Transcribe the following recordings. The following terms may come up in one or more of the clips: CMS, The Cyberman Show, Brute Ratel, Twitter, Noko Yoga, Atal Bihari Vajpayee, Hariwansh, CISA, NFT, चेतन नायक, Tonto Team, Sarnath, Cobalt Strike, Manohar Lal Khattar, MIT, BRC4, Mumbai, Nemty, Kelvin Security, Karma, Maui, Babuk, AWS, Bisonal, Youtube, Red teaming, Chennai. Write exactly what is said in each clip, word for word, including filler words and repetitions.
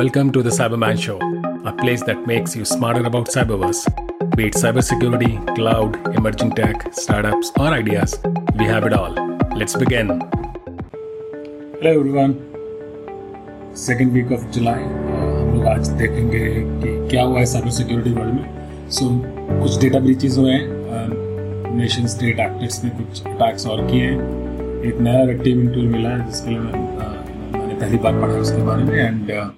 Welcome to The Cyberman Show, a place that makes you smarter about cyberverse. Be it cybersecurity, cloud, emerging tech, startups, or ideas, we have it all. Let's begin. Hello everyone. Second week of July. हम लोग आज देखेंगे कि क्या हुआ है cyber security world में. So कुछ data breaches हुए हैं. Nation state actors ने कुछ attacks और किए हैं. एक नया red team tool मिला है जिसके लिए मैंने पहली बार पढ़ा उसके बारे में and uh,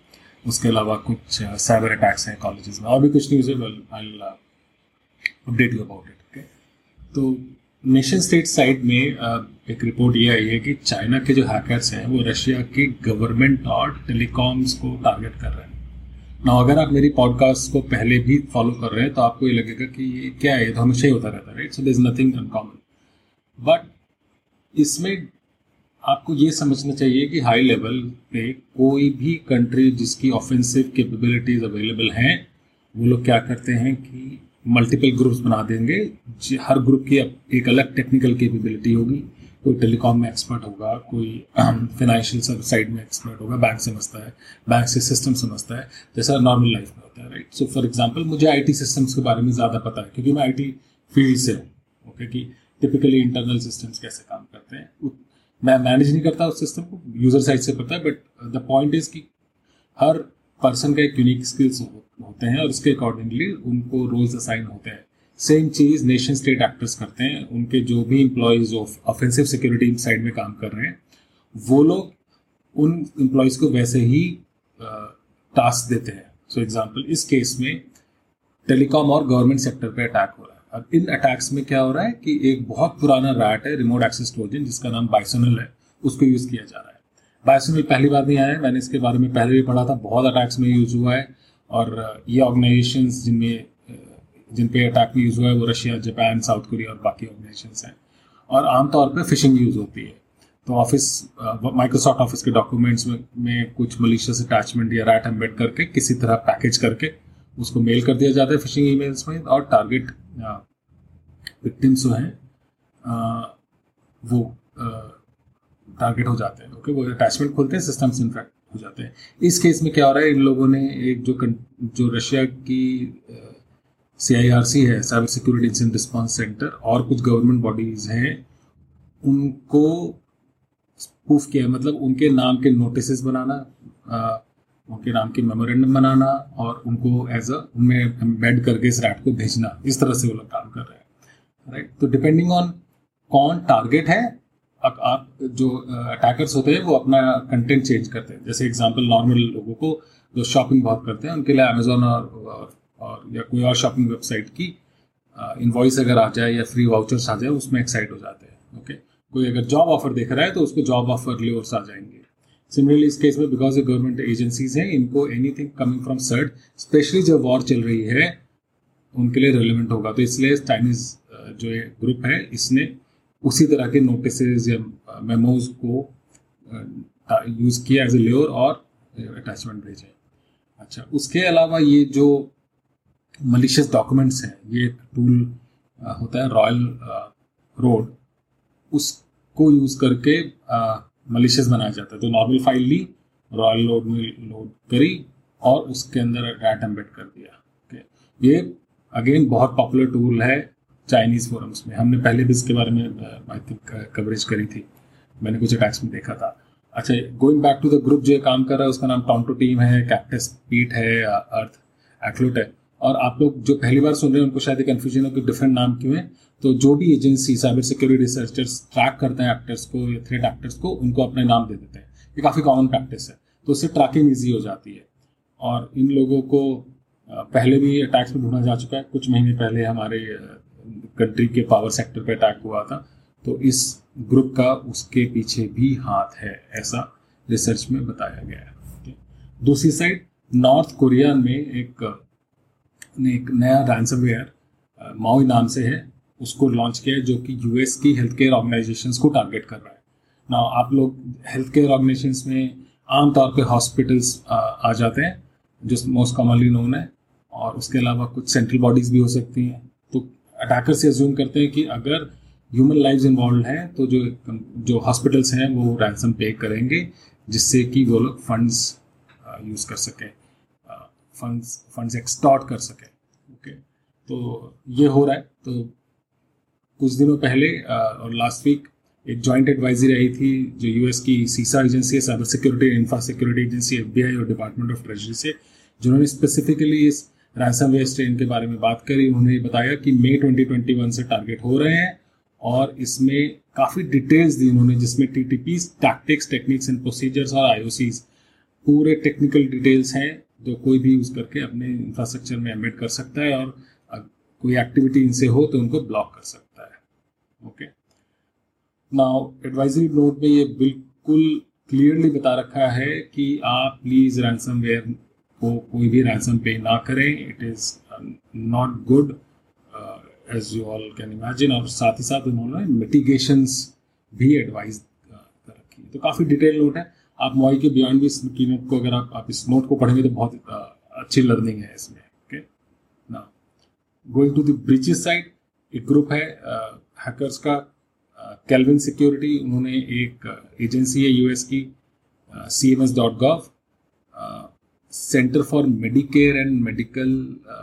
उसके अलावा कुछ साइबर अटैक्स हैं कॉलेजेस में और भी कुछ न्यूज़ है. Well I will update you about it. Okay, तो नेशन स्टेट साइड में एक रिपोर्ट ये आई है कि चाइना के जो हैकर्स हैं वो रशिया की गवर्नमेंट और टेलीकॉम्स को टारगेट कर रहे हैं. ना अगर आप मेरी पॉडकास्ट को पहले भी फॉलो कर रहे हैं तो आपको ये लगेगा कि ये क्या है, ये तो हमेशा ही होता रहता है, right. So there is nothing uncommon, but इसमें आपको ये समझना चाहिए कि हाई लेवल पे कोई भी कंट्री जिसकी ऑफेंसिव कैपेबिलिटीज अवेलेबल हैं वो लोग क्या करते हैं कि मल्टीपल ग्रुप्स बना देंगे. हर ग्रुप की एक अलग टेक्निकल कैपेबिलिटी होगी. कोई टेलीकॉम में एक्सपर्ट होगा, कोई फाइनेंशियल साइड में एक्सपर्ट होगा, बैंक समझता है, बैंक से सिस्टम समझता है, जैसा नॉर्मल लाइफ में होता है, राइट. सो फॉर एग्जाम्पल मुझे आई टी सिस्टम्स के बारे में ज़्यादा पता है क्योंकि मैं आई टी फील्ड से हूँ. ओके, कि टिपिकली इंटरनल सिस्टम्स कैसे काम करते हैं मैं मैनेज नहीं करता उस सिस्टम को, यूजर साइड से पता है. बट द पॉइंट इज कि हर पर्सन का एक यूनिक स्किल्स होते हैं और उसके अकॉर्डिंगली उनको रोल्स असाइन होते हैं. सेम चीज़ नेशन स्टेट एक्टर्स करते हैं. उनके जो भी एम्प्लॉयज़ ऑफेंसिव सिक्योरिटी साइड में काम कर रहे हैं वो लोग उन एम्प्लॉयज़ को वैसे ही टास्क देते हैं. सो एग्जाम्पल इस केस में टेलीकॉम और गवर्नमेंट सेक्टर पर अटैक हो रहा है. अब इन अटैक्स में क्या हो रहा है कि एक बहुत पुराना रैट है, रिमोट एक्सेस ट्रोजन, जिसका नाम बिसोनल है, उसको यूज़ किया जा रहा है. बिसोनल पहली बार नहीं आया है, मैंने इसके बारे में पहले भी पढ़ा था, बहुत अटैक्स में यूज़ हुआ है. और ये ऑर्गेनाइजेशंस जिनमें जिन पे अटैक में यूज़ हुआ है वो रशिया, जापान, साउथ कोरिया और बाकी ऑर्गेनाइजेशंस हैं. और आमतौर पर फिशिंग यूज़ होती है. तो ऑफिस, माइक्रोसॉफ्ट ऑफिस के डॉक्यूमेंट्स में, में कुछ मलिशियस अटैचमेंट या रैट एम्बेड करके किसी तरह पैकेज करके उसको मेल कर दिया जाता है फिशिंग ईमेल्स में. और टारगेट विक्टिम्स जो हैं वो टारगेट हो जाते हैं. ओके, वो अटैचमेंट खोलते हैं, सिस्टम्स इन्फेक्ट हो जाते हैं. इस केस में क्या हो रहा है, इन लोगों ने एक जो जो रशिया की सी आई आर सी है, cyber security incident response centre, और कुछ गवर्नमेंट बॉडीज हैं उनको स्पूफ किया है. मतलब उनके नाम के नोटिस बनाना, आ, उनके नाम के मेमोरेंडम बनाना और उनको एज अ उनमें एम्बेड करके इस रैट को भेजना. इस तरह से वो लोग काम कर रहे हैं, राइट. तो डिपेंडिंग ऑन कौन टारगेट है, आप जो अटैकर्स होते हैं वो अपना कंटेंट चेंज करते हैं. जैसे एग्जांपल नॉर्मल लोगों को जो शॉपिंग बहुत करते हैं उनके लिए अमेजोन और, और या कोई और शॉपिंग वेबसाइट की इनवॉइस अगर आ जाए या फ्री वाउचर्स आ जाए उसमें एक्साइट हो जाते हैं. ओके, कोई अगर जॉब ऑफर देख रहा है तो उसको जॉब ऑफर लेवर्स आ जाएंगे. सिमिलरली इस केस में बिकॉज ये गवर्नमेंट एजेंसीज हैं, इनको anything coming from CERT, specially जब वॉर चल रही है, उनके लिए रेलिवेंट होगा. तो इसलिए चाइनीज जो ये ग्रुप है इसने उसी तरह के नोटिस या मेमोज को यूज़ किया एज ए लेयर और अटैचमेंट भेजे. अच्छा, उसके अलावा ये जो मलिशियस डॉक्यूमेंट्स हैं, ये एक टूल होता है रॉयल रोड, उसको यूज़ करके मलिशियस बनाया जाता है. तो नॉर्मल फाइल ली, रॉयल लोड में लोड करी और उसके अंदर रैट एम्बेड कर दिया. okay. ये अगेन बहुत पॉपुलर टूल है चाइनीज़ फोरम्स में. हमने पहले भी इसके बारे में आई थिंक कवरेज करी थी, मैंने कुछ अटैक्स में देखा था. अच्छा, going back to the group जो काम कर रहा है उसका नाम टोंटो टीम है, कैक्टस बीट है, अर्थ एक्लूट है. और आप लोग जो पहली बार सुन रहे हैं उनको शायद कन्फ्यूजन हो कि डिफरेंट नाम क्यों है. तो जो भी agency cyber security researchers track करते हैं एक्टर्स को या थ्रेट एक्टर्स को, उनको अपने नाम दे देते हैं. ये काफ़ी कॉमन प्रैक्टिस है, तो उससे ट्रैकिंग ईजी हो जाती है. और इन लोगों को पहले भी अटैक्स में ढूंढा जा चुका है. कुछ महीने पहले हमारे कंट्री के पावर सेक्टर पर अटैक हुआ था, तो इस ग्रुप का उसके पीछे भी हाथ है, ऐसा रिसर्च में बताया गया है. दूसरी साइड नॉर्थ कोरिया में एक ने एक नया रैंसमवेयर माउई नाम से है उसको लॉन्च किया है, जो कि यूएस की हेल्थ केयर ऑर्गेनाइजेशंस को टारगेट कर रहा है. ना आप लोग हेल्थ केयर ऑर्गेनाइजेशंस में आमतौर पे हॉस्पिटल्स आ जाते हैं जो मोस्ट कॉमनली नोन है, और उसके अलावा कुछ सेंट्रल बॉडीज भी हो सकती हैं. तो अटैकर से अज्यूम करते हैं कि अगर ह्यूमन लाइव्स इन्वॉल्व हैं तो जो जो हॉस्पिटल्स हैं वो रैंसम पे करेंगे, जिससे कि वो लोग फंड्स यूज़ कर सके, फंड्स फंड्स एक्सटॉर्ट कर सके. ओके, तो ये हो रहा है. तो कुछ दिनों पहले और लास्ट वीक एक जॉइंट एडवाइजरी आई थी जो यूएस की सीसा एजेंसी है, cyber security and infra security agency, FBI और डिपार्टमेंट ऑफ ट्रेजरी से, जिन्होंने स्पेसिफिकली इस रैंसमवेयर स्ट्रेन के बारे में बात करी. उन्होंने बताया कि मई ट्वेंटी ट्वेंटी वन से टारगेट हो रहे हैं और इसमें काफ़ी डिटेल्स दी उन्होंने, जिसमें T T Ps, tactics, techniques and procedures और आई ओ सीज, पूरे टेक्निकल डिटेल्स हैं जो कोई भी यूज़ करके अपने इंफ्रास्ट्रक्चर में एम्बेड कर सकता है और कोई एक्टिविटी इनसे हो तो उनको ब्लॉक कर सकता है. ओके, नाउ एडवाइजरी नोट में ये बिल्कुल क्लियरली बता रखा है कि आप प्लीज़ रैंसमवेयर को कोई भी रैंसम पे ना करें. It is not good as you all can imagine. और साथ ही साथ उन्होंने मिटिगेशंस भी एडवाइज कर रखी है. तो काफ़ी डिटेल नोट है. आप मॉई के बियॉन्ड भी इस की नोट को, अगर आप, आप इस नोट को पढ़ेंगे तो बहुत अच्छी लर्निंग है इसमें. ओके, ना going to the breaches side, एक ग्रुप है हैकर्स का, केल्विन सिक्योरिटी. उन्होंने एक एजेंसी है यूएस की, C M S dot gov, centre for Medicare and medical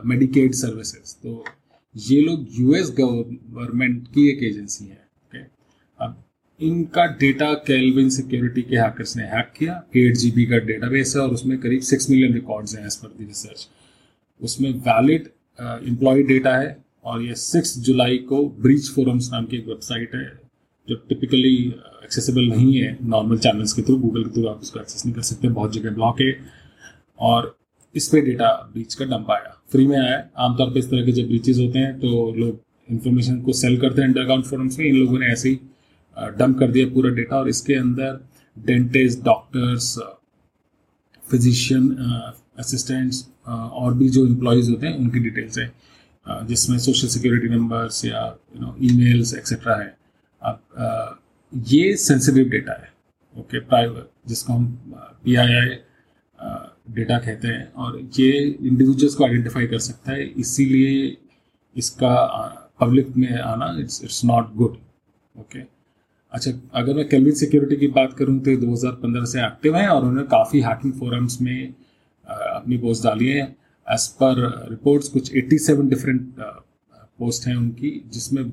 Medicaid services. तो ये लोग यूएस गवर्नमेंट की एक एजेंसी है. ओके, अब इनका डेटा केल्विन सिक्योरिटी के हैकर्स ने हैक किया. एट जी बी का डेटाबेस है और उसमें करीब सिक्स मिलियन रिकॉर्ड्स हैं एज पर द रिसर्च. उसमें वैलिड एम्प्लॉय डेटा है और ये सिक्स जुलाई को ब्रीच फोरम्स नाम की एक वेबसाइट है जो टिपिकली एक्सेसिबल नहीं है नॉर्मल चैनल्स के थ्रू. गूगल के थ्रू आप उसको एक्सेस नहीं कर सकते, बहुत जगह ब्लॉक है. और इस पे डेटा ब्रीच का डंप आया, फ्री में आया. आमतौर पे इस तरह के जब ब्रीचेज होते हैं तो लोग इन्फॉर्मेशन को सेल करते हैं अंडरग्राउंड फोरम्स में. इन लोगों ने ऐसे ही डंप कर दिया पूरा डेटा और इसके अंदर डेंटिस्ट, डॉक्टर्स, फिजिशियन असिस्टेंट्स और भी जो एम्प्लॉयज़ होते हैं उनकी डिटेल्स हैं, uh, जिसमें सोशल सिक्योरिटी नंबर्स या यू नो ईमेल्स एक्सेट्रा है. अब uh, ये सेंसिटिव डेटा है. ओके, प्राइवेट, जिसको हम पी आई आई डेटा कहते हैं, और ये इंडिविजुअल्स को आइडेंटिफाई कर सकता है. इसीलिए इसका पब्लिक में आना it's it's not good. Okay, अच्छा, अगर मैं केल्विन सिक्योरिटी की बात करूं तो दो हज़ार पंद्रह से एक्टिव हैं और उन्होंने काफ़ी हैकिंग फोरम्स में अपनी पोस्ट डाली है. एज पर रिपोर्ट्स कुछ सत्तासी डिफरेंट पोस्ट हैं उनकी, जिसमें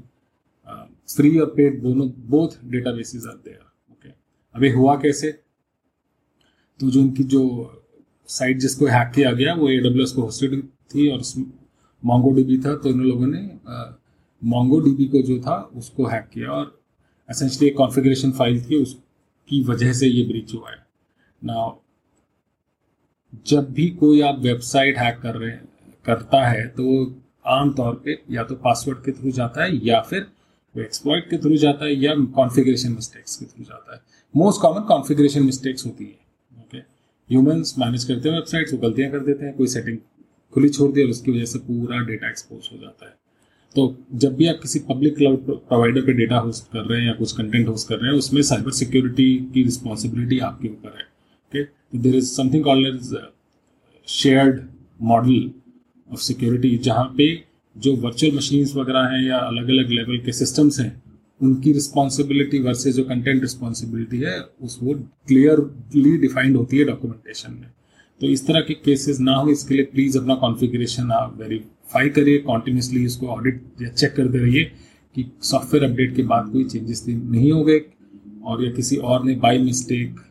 फ्री और पेड दोनों बोथ डेटाबेसेस आते हैं. ओके, अभी हुआ कैसे, तो जो उनकी जो साइट जिसको हैक किया गया वो ए डब्ल्यू एस को होस्टेड थी और उसमें मोंगोडीबी था. तो इन लोगों ने मोंगोडीबी को जो था उसको हैक किया और एसेंशली एक कॉन्फ़िगरेशन फाइल थी, उसकी वजह से ये ब्रीच हुआ है. नाउ जब भी कोई आप वेबसाइट हैक कर रहे करता है तो आमतौर पे या तो पासवर्ड के थ्रू जाता है या फिर वो एक्सप्लॉइट के थ्रू जाता है या कॉन्फ़िगरेशन मिस्टेक्स के थ्रू जाता है. मोस्ट कॉमन कॉन्फ़िगरेशन मिस्टेक्स होती है. ओके, ह्यूमंस मैनेज करते हैं वेबसाइट्स, वो गलतियाँ कर देते हैं, कोई सेटिंग खुली छोड़ दी और उसकी वजह से पूरा डेटा एक्सपोज हो जाता है. तो जब भी आप किसी पब्लिक क्लाउड प्रोवाइडर पे डेटा होस्ट कर रहे हैं या कुछ कंटेंट होस्ट कर रहे हैं, उसमें साइबर सिक्योरिटी की रिस्पॉन्सिबिलिटी आपके ऊपर है. Okay, there is something called as shared model of security, जहाँ पे जो वर्चुअल मशीन्स वगैरह हैं या अलग अलग लेवल के सिस्टम्स हैं उनकी रिस्पॉन्सिबिलिटी वर्सेज जो कंटेंट रिस्पॉन्सिबिलिटी है उस वो क्लियरली डिफाइंड होती है डॉक्यूमेंटेशन में. तो इस तरह के केसेस ना हो, इसके लिए प्लीज़ अपना कॉन्फ़िगरेशन आप वेरीफाई करिए, कॉन्टीन्यूसली इसको ऑडिट या चेक करते रहिए कि सॉफ्टवेयर अपडेट के बाद कोई चेंजेस नहीं हो गए और या किसी और ने बाय मिस्टेक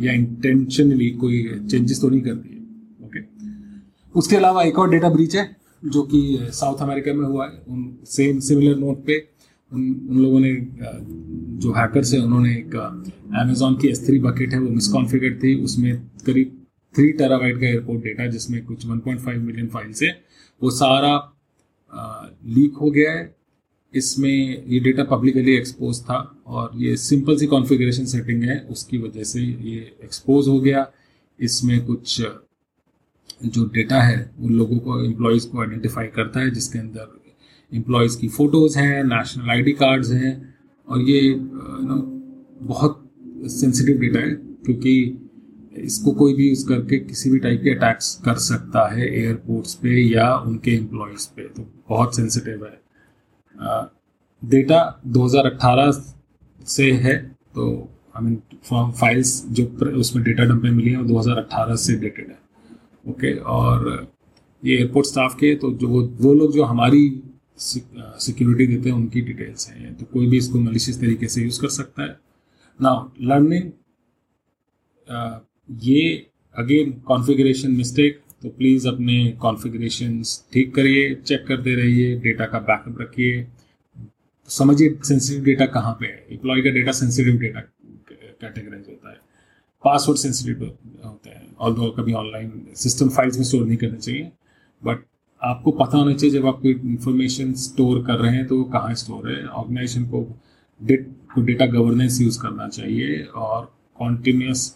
या इंटेंशनली कोई चेंजेस तो नहीं कर दिए. ओके, उसके अलावा एक और डेटा ब्रीच है जो कि साउथ अमेरिका में हुआ है. उन सेम सिमिलर नोट पे उन उन लोगों ने, जो हैकर्स हैं, उन्होंने एक अमेजोन की एस थ्री बकेट है वो मिसकॉन्फिगर्ड थी. उसमें करीब थ्री टेराबाइट का एयरपोर्ट डेटा, जिसमें कुछ one point five million files है, वो सारा आ, लीक हो गया है. इसमें ये डेटा पब्लिकली एक्सपोज था और ये सिंपल सी कॉन्फ़िगरेशन सेटिंग है, उसकी वजह से ये एक्सपोज हो गया. इसमें कुछ जो डेटा है उन लोगों को, एम्प्लॉयज़ को आइडेंटिफाई करता है, जिसके अंदर एम्प्लॉयज़ की फ़ोटोज़ हैं, नेशनल आई डी कार्ड्स हैं, और ये नो बहुत सेंसिटिव डेटा है क्योंकि इसको कोई भी यूज़ करके किसी भी टाइप के अटैक्स कर सकता है एयरपोर्ट्स पे या उनके एम्प्लॉयज़ पे. तो बहुत सेंसिटिव है डेटा. दो हज़ार अट्ठारह से है, तो आई मीन फाइल्स जो उसमें डेटा डंप में मिली है वो दो हज़ार अठारह से डेटेड है, ओके। और ये एयरपोर्ट स्टाफ के तो जो वो लोग जो हमारी सिक्योरिटी देते हैं उनकी डिटेल्स हैं, तो कोई भी इसको मैलिशियस तरीके से यूज़ कर सकता है। नाउ लर्निंग, ये अगेन कॉन्फ़िगरेशन मिस्टेक, तो प्लीज़ अपने कॉन्फ़िगरेशंस ठीक करिए, चेक करते रहिए, डेटा का बैकअप रखिए, समझिए सेंसिटिव डेटा कहाँ पे है। एम्प्लॉय का डेटा सेंसिटिव डेटा कैटेगराइज होता है, पासवर्ड सेंसिटिव होता है, ऑल्दो कभी ऑनलाइन सिस्टम फाइल्स में स्टोर नहीं करना चाहिए, बट आपको पता होना चाहिए जब आप कोई इन्फॉर्मेशन स्टोर कर रहे हैं तो वो कहाँ स्टोर है। ऑर्गेनाइजेशन को डेटा गवर्नेंस यूज़ करना चाहिए और कॉन्टीन्यूस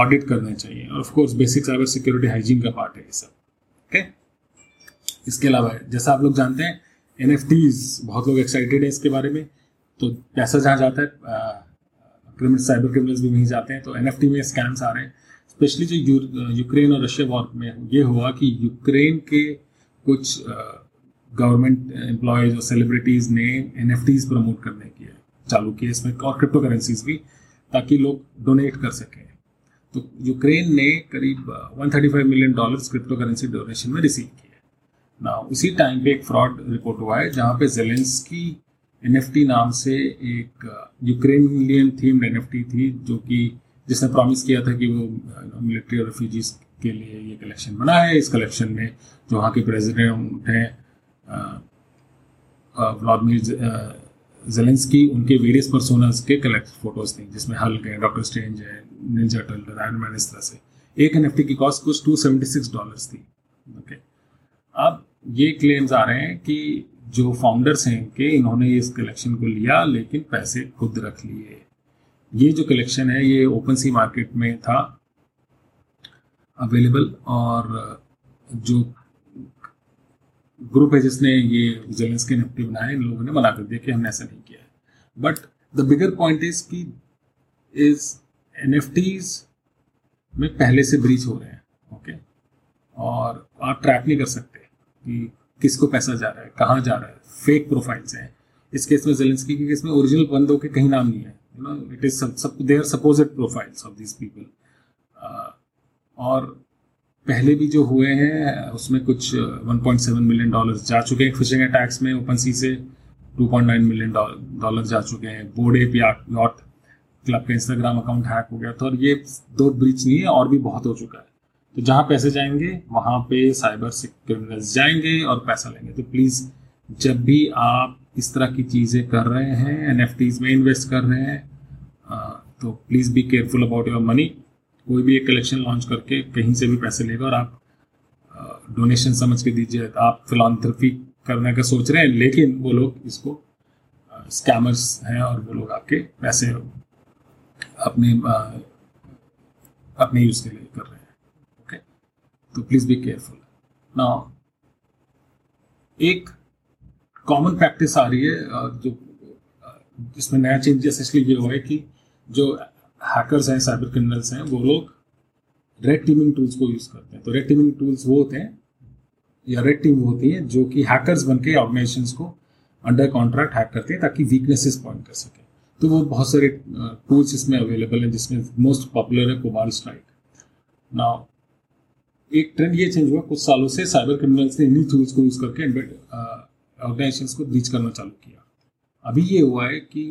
ऑडिट करने चाहिए, और of course basic cyber security hygiene का पार्ट है ये सब, ओके। इसके अलावा जैसा आप लोग जानते हैं एन एफ टीज़, बहुत लोग एक्साइटेड हैं इसके बारे में, तो पैसा जहाँ जाता है क्रिमिनल साइबर क्रिमिनल्स भी वहीं जाते हैं, तो एन एफ टी में स्कैम्स आ रहे हैं, स्पेशली जो यू, यूक्रेन और रशिया वॉर में ये हुआ कि यूक्रेन के कुछ गवर्नमेंट एम्प्लॉयज़ और सेलिब्रिटीज़ ने एन एफ टीज़ प्रमोट करने की चालू किए इसमें, और क्रिप्टो करेंसीज भी, ताकि लोग डोनेट कर सकें। तो यूक्रेन ने करीब एक सौ पैंतीस million dollars crypto currency donation में रिसीव किए। ना उसी टाइम पे एक फ्रॉड रिपोर्ट हुआ है जहाँ पे जेलेंस्की एन एफ टी नाम से एक Ukrainian themed N F T थी, जो कि जिसने प्रॉमिस किया था कि वो मिलिट्री और रेफ्यूजीज के लिए ये कलेक्शन बना है, इस कलेक्शन में जो वहाँ के प्रेजिडेंट हैं व्लादिमीर जेलेंस्की, उनके वेरियस पर्सोनास के कलेक्ट फोटोज थी, जिसमें हल्क है, डॉक्टर स्ट्रेंज है, निंजा टर्टल, आयरन मैन, इस तरह से। एक एन एफ टी की कॉस्ट कुछ दो सौ छिहत्तर डॉलर्स थी, ओके। अब ये क्लेम्स आ रहे हैं कि जो फाउंडर्स हैं कि इन्होंने इस कलेक्शन को लिया लेकिन पैसे खुद रख लिए। ये जो कलेक्शन है ये ओपन सी मार्केट में था अवेलेबल, और जो ग्रुप है जिसने ये जेलेंस्की के एन एफ टी बनाए, इन लोगों ने मना कर दिया कि हमने ऐसा नहीं किया है। But the bigger point is कि इज एन एफ टीज़ में पहले से ब्रीच हो रहे हैं, ओके, और आप ट्रैक नहीं कर सकते कि किसको पैसा जा रहा है, कहाँ जा रहा है, फेक प्रोफाइल्स हैं। इस केस में जेलेंस्की के केस में ओरिजिनल बंदों के कहीं नाम नहीं है, you know, it is they are supposed profiles of this people. और पहले भी जो हुए हैं उसमें कुछ एक पॉइंट सात मिलियन डॉलर्स जा चुके हैं फिशिंग अटैक्स में, ओपन सी से दो पॉइंट नौ मिलियन डॉलर जा चुके हैं, बोर्ड एप यॉट क्लब का इंस्टाग्राम अकाउंट हैक हो गया था, और ये दो ब्रीच नहीं है, और भी बहुत हो चुका है। तो जहाँ पैसे जाएंगे वहाँ पे साइबर क्रिमिनल्स जाएंगे और पैसा लेंगे। तो प्लीज़ जब भी आप इस तरह की चीज़ें कर रहे हैं, एन एफ टीज़ में इन्वेस्ट कर रहे हैं, तो please be careful about your money. कोई भी एक कलेक्शन लॉन्च करके कहीं से भी पैसे लेगा, और आप डोनेशन समझ के दीजिए, आप फिलान्थ्रफी करने का सोच रहे हैं, लेकिन वो लोग इसको स्कैमर्स हैं और वो लोग आपके पैसे अपने अपने यूज़ के लिए कर रहे हैं, ओके। तो प्लीज़ बी केयरफुल। नाउ एक कॉमन प्रैक्टिस आ रही है जो जिसमें नया चेंज इसलिए ये हुआ है कि जो हैकर्स हैं, साइबर क्रिमिनल्स हैं, वो लोग रेड टीमिंग टूल्स को यूज़ करते हैं। तो रेड टीमिंग टूल्स वो होते हैं या रेड टीम वो होती है जो कि हैकर्स बनके ऑर्गेनाइजेशंस को अंडर कॉन्ट्रैक्ट हैक करते हैं ताकि वीकनेसेस पॉइंट कर सकें। तो वो बहुत सारे टूल्स इसमें अवेलेबल हैं, जिसमें मोस्ट पॉपुलर है कोबाल्ट स्ट्राइक। नाउ एक ट्रेंड ये चेंज हुआ कुछ सालों से, साइबर क्रिमिनल्स ने इन्हीं टूल्स को यूज़ करके ऑर्गेनाइजेशंस को ब्रीच करना चालू किया। अभी ये हुआ है कि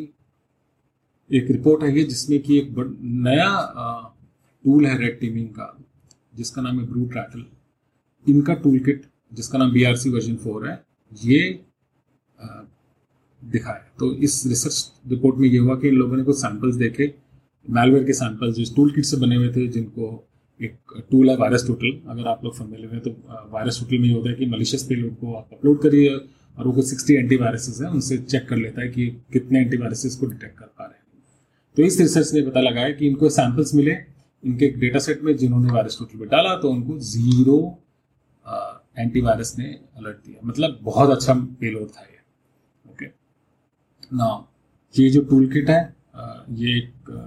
एक रिपोर्ट है ये जिसमें कि एक नया टूल है रेड टीमिंग का, जिसका नाम है ब्रूट रैटल। इनका टूल किट जिसका नाम B R C version four है, ये दिखाया। तो इस रिसर्च रिपोर्ट में ये हुआ कि इन लोगों ने कुछ सैंपल्स देखे, मैलवेयर के सैंपल्स जो टूल किट से बने हुए थे, जिनको एक टूल है वायरस टोटल, अगर आप लोग फैमिलियर हैं तो वायरस टोटल में ये होता है कि मलिशियस पेलोड को आप अपलोड करिए और वो कुछ सिक्सटी एंटीवायरसेस हैं उनसे चेक कर लेता है कि कितने एंटीवायरसेस को डिटेक्ट कर पा रहे हैं। तो इस रिसर्च ने पता लगाया कि इनको सैंपल्स मिले इनके एक डेटा सेट में, जिन्होंने वायरस टोटल पे डाला तो उनको जीरो एंटीवायरस ने अलर्ट दिया, मतलब बहुत अच्छा पेलोड था ये, ओके। ना ये जो टूल किट है आ, ये एक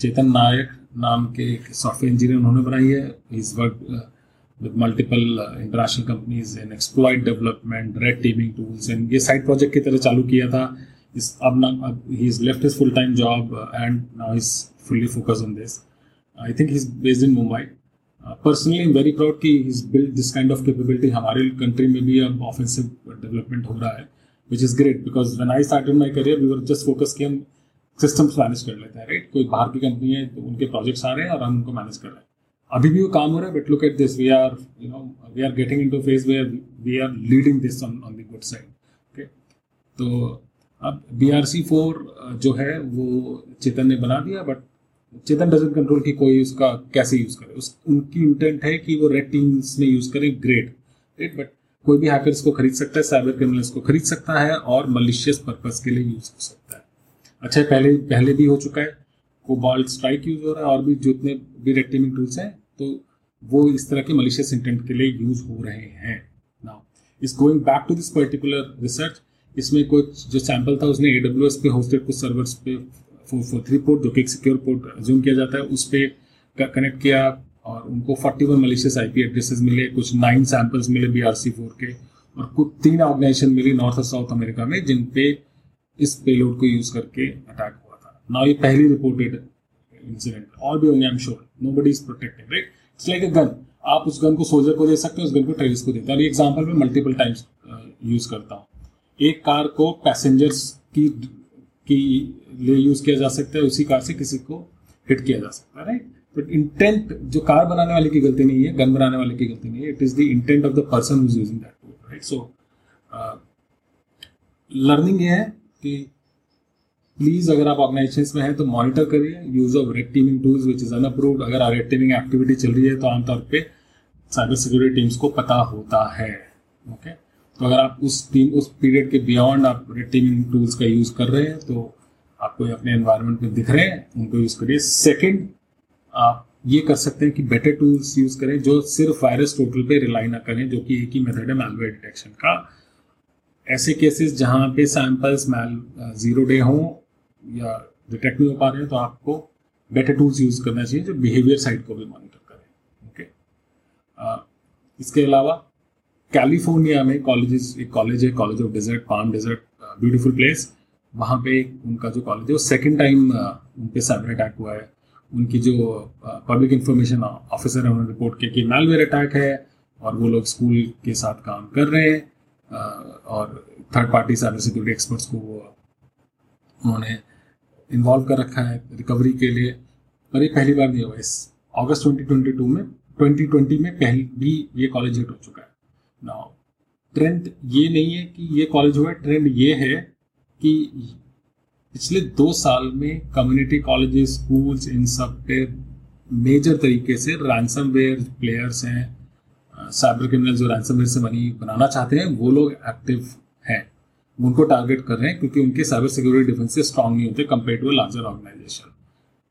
चेतन नायक नाम के एक सॉफ्टवेयर इंजीनियर उन्होंने बनाई है। इस work with multiple international companies and exploit development red teaming tools, and ये साइड प्रोजेक्ट की तरह चालू किया था। He's, he's left his full-time job uh, and now he's fully focused on this. I think he's based in Mumbai. Uh, personally, I'm very proud that he's built this kind of capability. Hamare country mein bhi ab offensive development ho raha hai, which is great because when I started my career, we were just focused कि हम systems manage कर लेते हैं, right? कोई बाहर की company है, तो उनके projects आ रहे हैं और हम उनको manage कर रहे हैं. अभी भी वो काम हो रहा है, but look at this, we are, you know, we are getting into a phase where we are leading this on, on the good side. Okay? तो अब B R C four जो है वो चेतन ने बना दिया, but चेतन डजंट कंट्रोल कि कोई उसका कैसे यूज करे. उस, उनकी इंटेंट है कि वो रेड टीम्स में यूज करे, ग्रेट, राइट, बट कोई भी हैकर इसको खरीद सकता है, साइबर क्रिमिनल इसको खरीद सकता है और मलिशियस पर्पस के लिए यूज हो सकता है. अच्छा, पहले पहले भी हो चुका है, कोबाल्ट स्ट्राइक यूज हो रहा है और भी जितने भी रेड टीमिंग टूल्स हैं, तो वो इस तरह के मलिशियस इंटेंट के लिए यूज हो रहे हैं. Now is going back to this particular research. इसमें कुछ जो सैंपल था उसने A W S पे होस्टेड कुछ सर्वर्स पे फोर फोर थ्री पोर्ट जो कि एक सिक्योर पोर्ट अज्यूम किया जाता है उस पर कनेक्ट किया और उनको इकतालीस मलिशियस आईपी एड्रेसेस मिले, कुछ नाइन सैंपल्स मिले B R C four के और कुछ तीन ऑर्गेनाइजेशन मिली नॉर्थ और साउथ अमेरिका में जिन पे इस पेलोड को यूज करके अटैक हुआ था. नाउ ये पहली रिपोर्टेड इंसिडेंट, और भी होंगे I am sure. Nobody is protected, right. It's like a gun, आप उस गन को सोल्जर को दे सकते हो, उस गन को टेररिस्ट को देते हैं. और ये एग्जाम्पल मैं मल्टीपल टाइम्स यूज करता हूँ. एक कार को पैसेंजर्स की कि लिए यूज किया जा सकता है, उसी कार से किसी को हिट किया जा सकता है, राइट. बट इंटेंट जो कार बनाने वाले की गलती नहीं है, गन बनाने वाले की गलती नहीं है, it is the intent of the person who is using that tool, right. So learning ये है कि प्लीज अगर आप ऑर्गेनाइजेशंस में हैं तो मॉनिटर करिए use of red teaming tools which is unapproved. अगर रेड टीमिंग एक्टिविटी चल रही है तो आमतौर पर साइबर सिक्योरिटी टीम्स को पता होता है, ओके okay? तो अगर आप उस टीम उस पीरियड के बियॉन्ड आप रेड टीमिंग टूल्स का यूज कर रहे हैं तो आपको अपने एनवायरनमेंट में दिख रहे हैं, उनको यूज करिए. सेकंड, आप ये कर सकते हैं कि बेटर टूल्स यूज करें जो सिर्फ वायरस टोटल पे रिलाई ना करें, जो कि एक ही मेथड है मैलवेयर डिटेक्शन का. ऐसे केसेस जहां पे सैंपल्स मैल जीरो डे हों या डिटेक्ट नहीं हो पा रहे हैं तो आपको बेटर टूल्स यूज करना चाहिए जो बिहेवियर साइड को भी मॉनिटर करें, ओके okay? इसके अलावा कैलिफोर्निया में कॉलेजेस, एक कॉलेज है college of desert, Palm Desert, beautiful place. वहाँ पे उनका जो कॉलेज है वो सेकेंड टाइम उन पे साइबर अटैक हुआ है. उनकी जो पब्लिक इंफॉर्मेशन ऑफिसर है उन्होंने रिपोर्ट किया कि मैलवेयर अटैक है और वो लोग स्कूल के साथ काम कर रहे हैं uh, और third party cyber security experts को वो उन्होंने इन्वॉल्व कर रखा है रिकवरी के लिए. पर ये पहली बार नहीं हुआ. इस अगस्त ट्वेंटी ट्वेंटी टू में ट्वेंटी ट्वेंटी में पहले भी ये कॉलेज हिट हो चुका है. नाउ ट्रेंड ये नहीं है कि ये कॉलेज हुआ है, ट्रेंड ये है कि पिछले दो साल में कम्युनिटी कॉलेजेस, स्कूल्स, इन सब पे मेजर तरीके से रैंसमवेयर प्लेयर्स हैं, साइबर क्रिमिनल जो रैंसमवेयर से मनी बनाना चाहते हैं वो लोग एक्टिव हैं, उनको टारगेट कर रहे हैं क्योंकि उनके साइबर सिक्योरिटी डिफेंसेस स्ट्रांग नहीं होते कंपेयर टू लार्जर ऑर्गेनाइजेशन.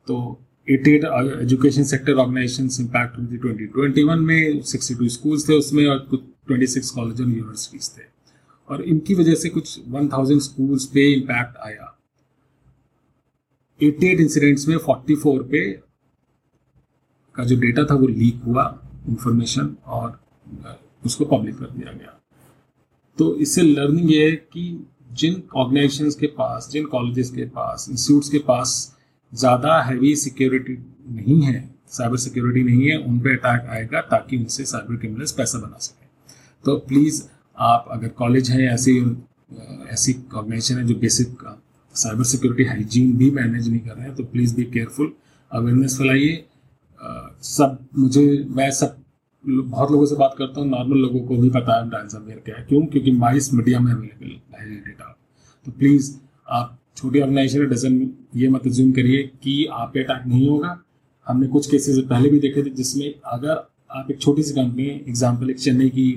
तो अठासी एजुकेशन सेक्टर ऑर्गेनाइजेशंस इंपैक्ट हुई थी ट्वेंटी ट्वेंटी वन में, बासठ स्कूल्स थे उसमें और कुछ छब्बीस कॉलेज और यूनिवर्सिटीज थे और इनकी वजह से कुछ एक हज़ार स्कूल्स पे इम्पैक्ट आया. अठासी इंसिडेंट्स में चौवालीस पे का जो डेटा था वो लीक हुआ इंफॉर्मेशन और उसको पब्लिक कर दिया गया. तो इससे लर्निंग ये है कि जिन ऑर्गेनाइजेशंस के पास, जिन कॉलेजेस के पास, इंस्टीट्यूट्स के पास ज़्यादा हैवी सिक्योरिटी नहीं है, साइबर सिक्योरिटी नहीं है, उन पर अटैक आएगा ताकि उनसे साइबर क्रिमिनल्स पैसा बना सकें. तो प्लीज़ आप अगर कॉलेज हैं, ऐसी ऐसी ऑर्गेनाइजेशन है जो बेसिक साइबर सिक्योरिटी हाइजीन भी मैनेज नहीं कर रहे हैं तो प्लीज़ बी केयरफुल, अवेयरनेस फैलाइए. सब मुझे मैं सब बहुत लोगों से बात करता हूँ, नॉर्मल लोगों को भी पता है रैंसमवेयर क्या है. क्यों? क्योंकि बाईस मीडिया में अवेलेबल है ये डेटा. तो प्लीज़ आप छोटी ऑर्गेनाइजेशन डजन ये मत अज्यूम करिए कि आप पे अटैक नहीं होगा. हमने कुछ केसेस पहले भी देखे थे जिसमें अगर आप एक छोटी सी कंपनी, एग्जाम्पल एक चेन्नई की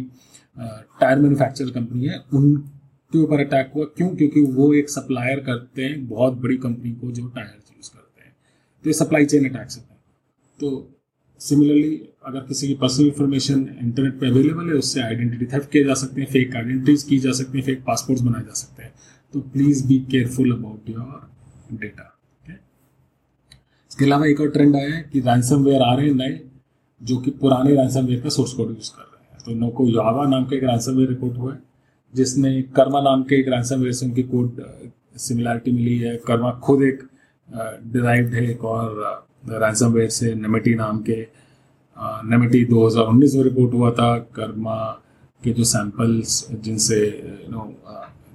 टायर मैन्युफैक्चरर कंपनी है, उनके ऊपर अटैक हुआ. क्यों? क्योंकि वो एक सप्लायर करते हैं बहुत बड़ी कंपनी को जो टायर यूज़ करते हैं, तो ये सप्लाई चेन अटैक्स होते हैं. तो सिमिलरली अगर किसी की पर्सनल इन्फॉर्मेशन इंटरनेट पे अवेलेबल है उससे आइडेंटिटी थेफ्ट किए जा सकते हैं, फेक आइडेंटिटीज की जा सकती हैं, फेक पासपोर्ट्स बनाए जा सकते हैं. तो please be careful about your data. इसके अलावा एक और ट्रेंड आया है कि रैंसमवेयर आ रहे हैं नए जो कि पुराने रैंसमवेयर का सोर्स कोड यूज़ कर रहे हैं. तो नोको योगा नाम का एक रैंसमवेयर रिपोर्ट हुआ है जिसने कर्मा नाम के एक रैंसमवेयर से उनकी कोड सिमिलैरिटी मिली है। कर्मा खुद एक डिराइव्ड है एक और रैंसमवेयर से, नेमेटी नाम के। नेमेटी दो हज़ार उन्नीस में रिपोर्ट हुआ था। कर्मा के जो सैम्पल्स जिनसे नो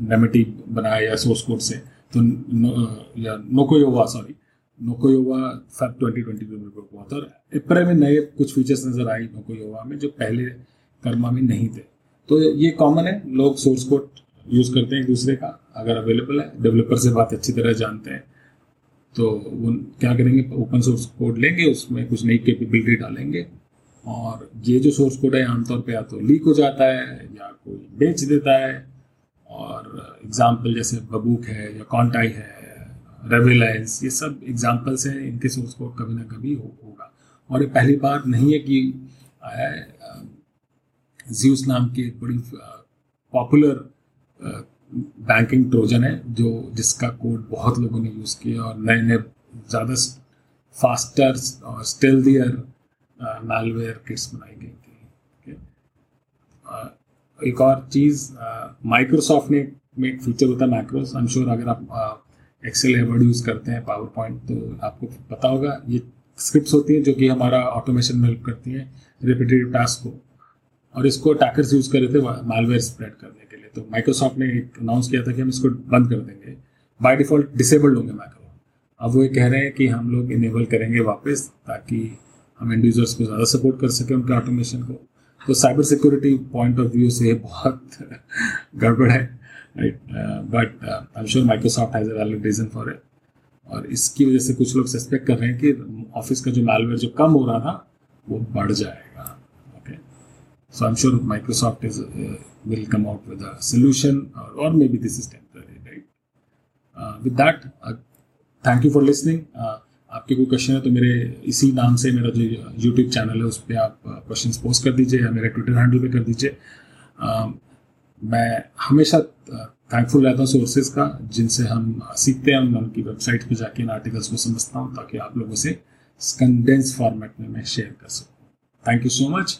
नेमेटी बनाया या सोर्स कोड से, तो या Nokoyawa sorry Nokoyawa Feb twenty twenty में रिपोर्ट हुआ था। और अप्रैल में नए कुछ फीचर्स नजर आई नोको योगा में जो पहले कर्मा में नहीं थे। तो ये कॉमन है, लोग सोर्स कोड यूज़ करते हैं एक दूसरे का, अगर अवेलेबल है, डेवलपर से बात अच्छी तरह जानते हैं तो वो क्या करेंगे, ओपन सोर्स कोड लेंगे, उसमें कुछ नई कैपेबिलिटी डालेंगे और ये जो सोर्स कोड है आमतौर पे या तो लीक हो जाता है या कोई बेच देता है। और एग्जांपल जैसे बबूक है या कॉन्टाई है, रेवेलेंस, ये सब एग्जांपल्स हैं, इनके सोर्स कोड कभी ना कभी हो, होगा। और ये पहली बार नहीं है कि आया है। ज़्यूस नाम की एक बड़ी पॉपुलर बैंकिंग ट्रोजन है जो जिसका कोड बहुत लोगों ने यूज़ किया और नए नए ज़्यादा फास्टर और स्टेल्थियर मैलवेयर किट्स बनाई गई थी। okay? एक और चीज़, माइक्रोसॉफ्ट ने में एक फीचर होता है मैक्रोस। आई एम श्योर अगर आप एक्सेल या वर्ड यूज़ करते हैं, पावर पॉइंट, तो आपको पता होगा ये स्क्रिप्ट्स होती हैं जो कि हमारा ऑटोमेशन में हेल्प करती हैं रिपीटेटिव टास्क को, और इसको अटैकर्स यूज़ कर रहे थे मालवेयर स्प्रेड करने के लिए। तो माइक्रोसॉफ्ट ने एक अनाउंस किया था कि हम इसको बंद कर देंगे, बाय डिफ़ॉल्ट डिसेबल्ड होंगे माइक्रो। अब वो ये कह रहे हैं कि हम लोग इनेबल करेंगे वापस ताकि हम एंड यूजर्स को ज़्यादा सपोर्ट कर सकें उनके ऑटोमेशन को। तो cyber security point of view से बहुत गड़बड़ है, right, but I am sure Microsoft has a valid reason for it. और इसकी वजह से कुछ लोग सस्पेक्ट कर रहे हैं कि ऑफिस का जो मालवेयर जो कम हो रहा था वो बढ़ जाएगा। So I'm sure Microsoft is, uh, will come out with a solution, or, or maybe this is temporary, right? Uh, with that, uh, thank you for listening. Uh, आपके कोई क्वेश्चन है तो मेरे इसी नाम से मेरा जो यूट्यूब चैनल है उस पर आप क्वेश्चन uh, पोस्ट कर दीजिए या मेरे ट्विटर हैंडल पे कर दीजिए। uh, मैं हमेशा थैंकफुल रहता हूँ सोर्सेज का जिनसे हम सीखते हैं। मैं उनकी वेबसाइट पे जाके इन आर्टिकल्स को समझता हूँ ताकि आप लोगों से कंडेंस फॉर्मेट में मैं शेयर कर सकूँ। Thank you so much.